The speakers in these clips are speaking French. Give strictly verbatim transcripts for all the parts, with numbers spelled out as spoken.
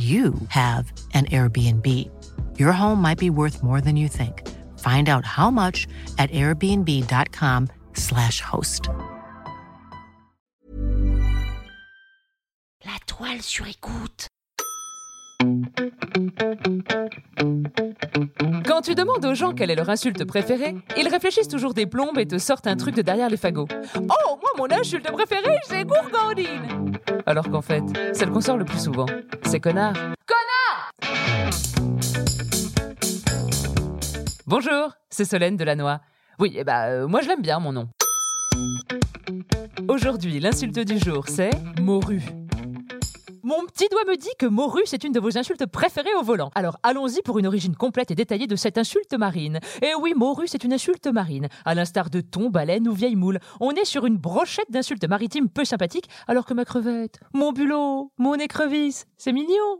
you have an Airbnb. Your home might be worth more than you think. Find out how much at airbnb.com slash host. La toile sur écoute. Quand tu demandes aux gens quelle est leur insulte préférée, ils réfléchissent toujours des plombes et te sortent un truc de derrière les fagots. Oh, moi, mon insulte préférée, c'est gourgandine! Alors qu'en fait, celle qu'on sort le plus souvent, c'est connard. Connard! Bonjour, c'est Solène de Lannoy. Oui, eh bah, ben, euh, moi je l'aime bien, mon nom. Aujourd'hui, l'insulte du jour, c'est morue. Mon petit doigt me dit que morue, c'est une de vos insultes préférées au volant. Alors allons-y pour une origine complète et détaillée de cette insulte marine. Et oui, morue, c'est une insulte marine. À l'instar de thon, baleine ou vieille moule, on est sur une brochette d'insultes maritimes peu sympathiques, alors que ma crevette, mon bulot, mon écrevisse, c'est mignon.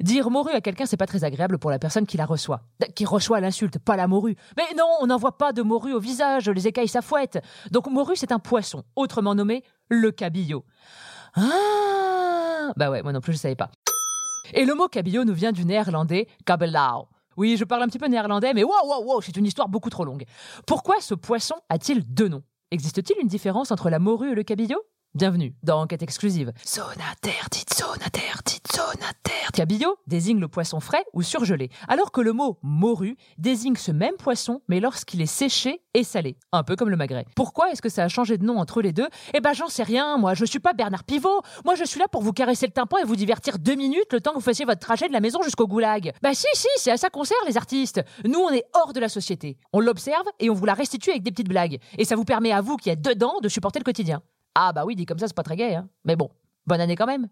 Dire morue à quelqu'un, c'est pas très agréable pour la personne qui la reçoit. Qui reçoit l'insulte, pas la morue. Mais non, on n'envoie pas de morue au visage, les écailles s'affouettent. Donc morue, c'est un poisson, autrement nommé le cabillaud. Ah Bah ouais, moi non plus, je savais pas. Et le mot cabillaud nous vient du néerlandais kabeljauw. Oui, je parle un petit peu néerlandais, mais wow, wow, wow, c'est une histoire beaucoup trop longue. Pourquoi ce poisson a-t-il deux noms? Existe-t-il une différence entre la morue et le cabillaud? Bienvenue dans Enquête exclusive. Zone interdite, zone interdite, zone interdite. Cabillaud désigne le poisson frais ou surgelé, alors que le mot morue désigne ce même poisson, mais lorsqu'il est séché et salé. Un peu comme le magret. Pourquoi est-ce que ça a changé de nom entre les deux? Eh ben, j'en sais rien, moi, je suis pas Bernard Pivot. Moi, je suis là pour vous caresser le tympan et vous divertir deux minutes le temps que vous fassiez votre trajet de la maison jusqu'au goulag. Bah si, si, c'est à ça qu'on sert, les artistes. Nous, on est hors de la société. On l'observe et on vous la restitue avec des petites blagues. Et ça vous permet à vous, qui êtes dedans, de supporter le quotidien. Ah bah oui, dit comme ça, c'est pas très gai, hein. Mais bon, bonne année quand même.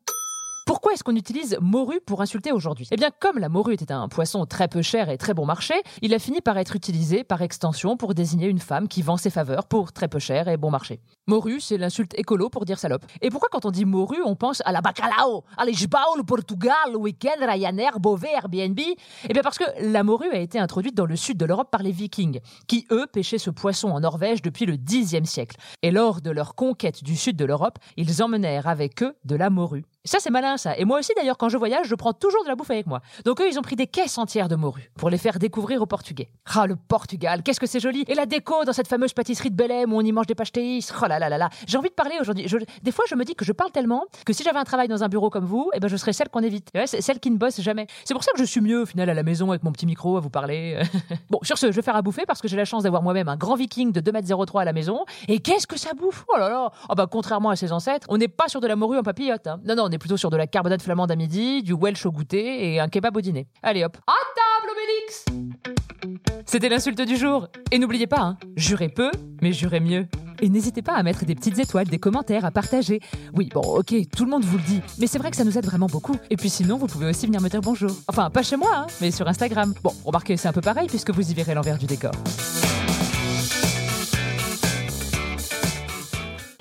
Pourquoi est-ce qu'on utilise morue pour insulter aujourd'hui? Eh bien, comme la morue était un poisson très peu cher et très bon marché, il a fini par être utilisé par extension pour désigner une femme qui vend ses faveurs pour très peu cher et bon marché. Morue, c'est l'insulte écolo pour dire salope. Et pourquoi quand on dit morue, on pense à la bacalao, à l'Ejbao, le Portugal, le week-end, Ryanair, Beauvais, Airbnb? Eh bien parce que la morue a été introduite dans le sud de l'Europe par les Vikings, qui eux pêchaient ce poisson en Norvège depuis le dixième siècle. Et lors de leur conquête du sud de l'Europe, ils emmenèrent avec eux de la morue. Ça, c'est malin, ça. Et moi aussi, d'ailleurs, quand je voyage, je prends toujours de la bouffe avec moi. Donc eux, ils ont pris des caisses entières de morue pour les faire découvrir aux Portugais. Ah, le Portugal, qu'est-ce que c'est joli! Et la déco dans cette fameuse pâtisserie de Belém où on y mange des pastéis. Oh là là là là. J'ai envie de parler aujourd'hui. Je... Des fois, je me dis que je parle tellement que si j'avais un travail dans un bureau comme vous, eh ben, je serais celle qu'on évite. Ouais, c'est celle qui ne bosse jamais. C'est pour ça que je suis mieux, au final, à la maison avec mon petit micro à vous parler. Bon, sur ce, je vais faire à bouffer parce que j'ai la chance d'avoir moi-même un grand Viking de deux mètres zéro trois à la maison. Et qu'est-ce que ça bouffe! Oh là là! Ah bah, contrairement à ses ancêtres, on n'est pas sur de la morue en papillote, hein. Non, non, on est plutôt sur de la carbonade flamande à midi, du Welsh au goûter et un kebab au dîner. Allez hop, à table Obélix! C'était l'insulte du jour. Et n'oubliez pas, hein, jurez peu, mais jurez mieux. Et n'hésitez pas à mettre des petites étoiles, des commentaires, à partager. Oui, bon, ok, tout le monde vous le dit, mais c'est vrai que ça nous aide vraiment beaucoup. Et puis sinon, vous pouvez aussi venir me dire bonjour. Enfin, pas chez moi, hein, mais sur Instagram. Bon, remarquez, c'est un peu pareil puisque vous y verrez l'envers du décor.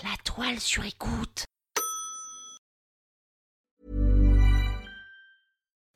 La toile sur écoute.